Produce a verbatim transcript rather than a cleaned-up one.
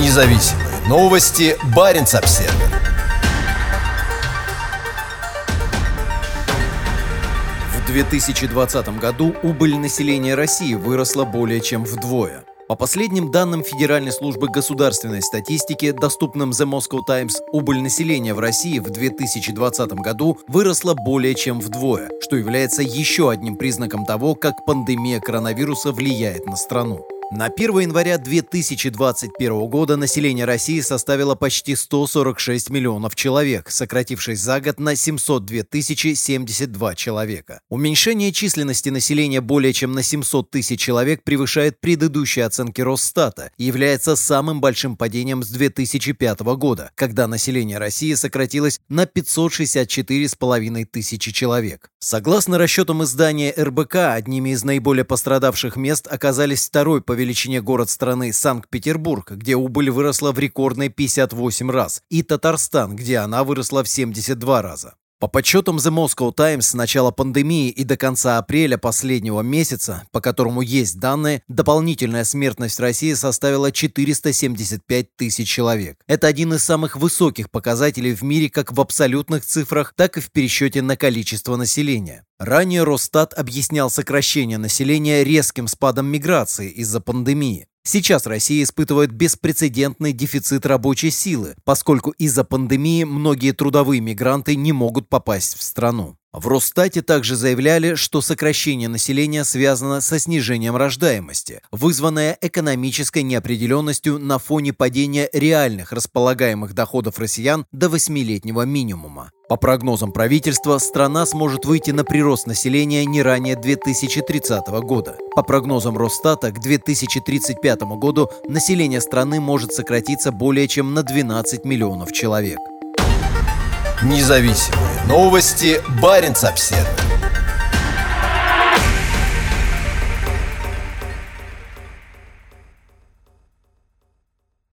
Независимые новости. Баренц Обсервер. В две тысячи двадцатом году убыль населения России выросла более чем вдвое. По последним данным Федеральной службы государственной статистики, доступным The Moscow Times, убыль населения в России в две тысячи двадцатом году выросла более чем вдвое, что является еще одним признаком того, как пандемия коронавируса влияет на страну. На первое января две тысячи двадцать первого года население России составило почти сто сорок шесть миллионов человек, сократившись за год на семьсот две тысячи семьдесят два человека. Уменьшение численности населения более чем на семьсот тысяч человек превышает предыдущие оценки Росстата и является самым большим падением с две тысячи пятого года, когда население России сократилось на пятьсот шестьдесят четыре с половиной тысячи человек. Согласно расчетам издания эр бэ ка, одними из наиболее пострадавших мест оказались второй по величине город страны Санкт-Петербург, где убыль выросла в рекордные пятьдесят восемь раз, и Татарстан, где она выросла в семьдесят два раза. По подсчетам The Moscow Times, с начала пандемии и до конца апреля последнего месяца, по которому есть данные, дополнительная смертность России составила четыреста семьдесят пять тысяч человек. Это один из самых высоких показателей в мире как в абсолютных цифрах, так и в пересчете на количество населения. Ранее Росстат объяснял сокращение населения резким спадом миграции из-за пандемии. Сейчас Россия испытывает беспрецедентный дефицит рабочей силы, поскольку из-за пандемии многие трудовые мигранты не могут попасть в страну. В Росстате также заявляли, что сокращение населения связано со снижением рождаемости, вызванное экономической неопределенностью на фоне падения реальных располагаемых доходов россиян до восьмилетнего минимума. По прогнозам правительства, страна сможет выйти на прирост населения не ранее две тысячи тридцатого года. По прогнозам Росстата, к две тысячи тридцать пятому году население страны может сократиться более чем на двенадцать миллионов человек. Независимые новости. Баренц Обсервер.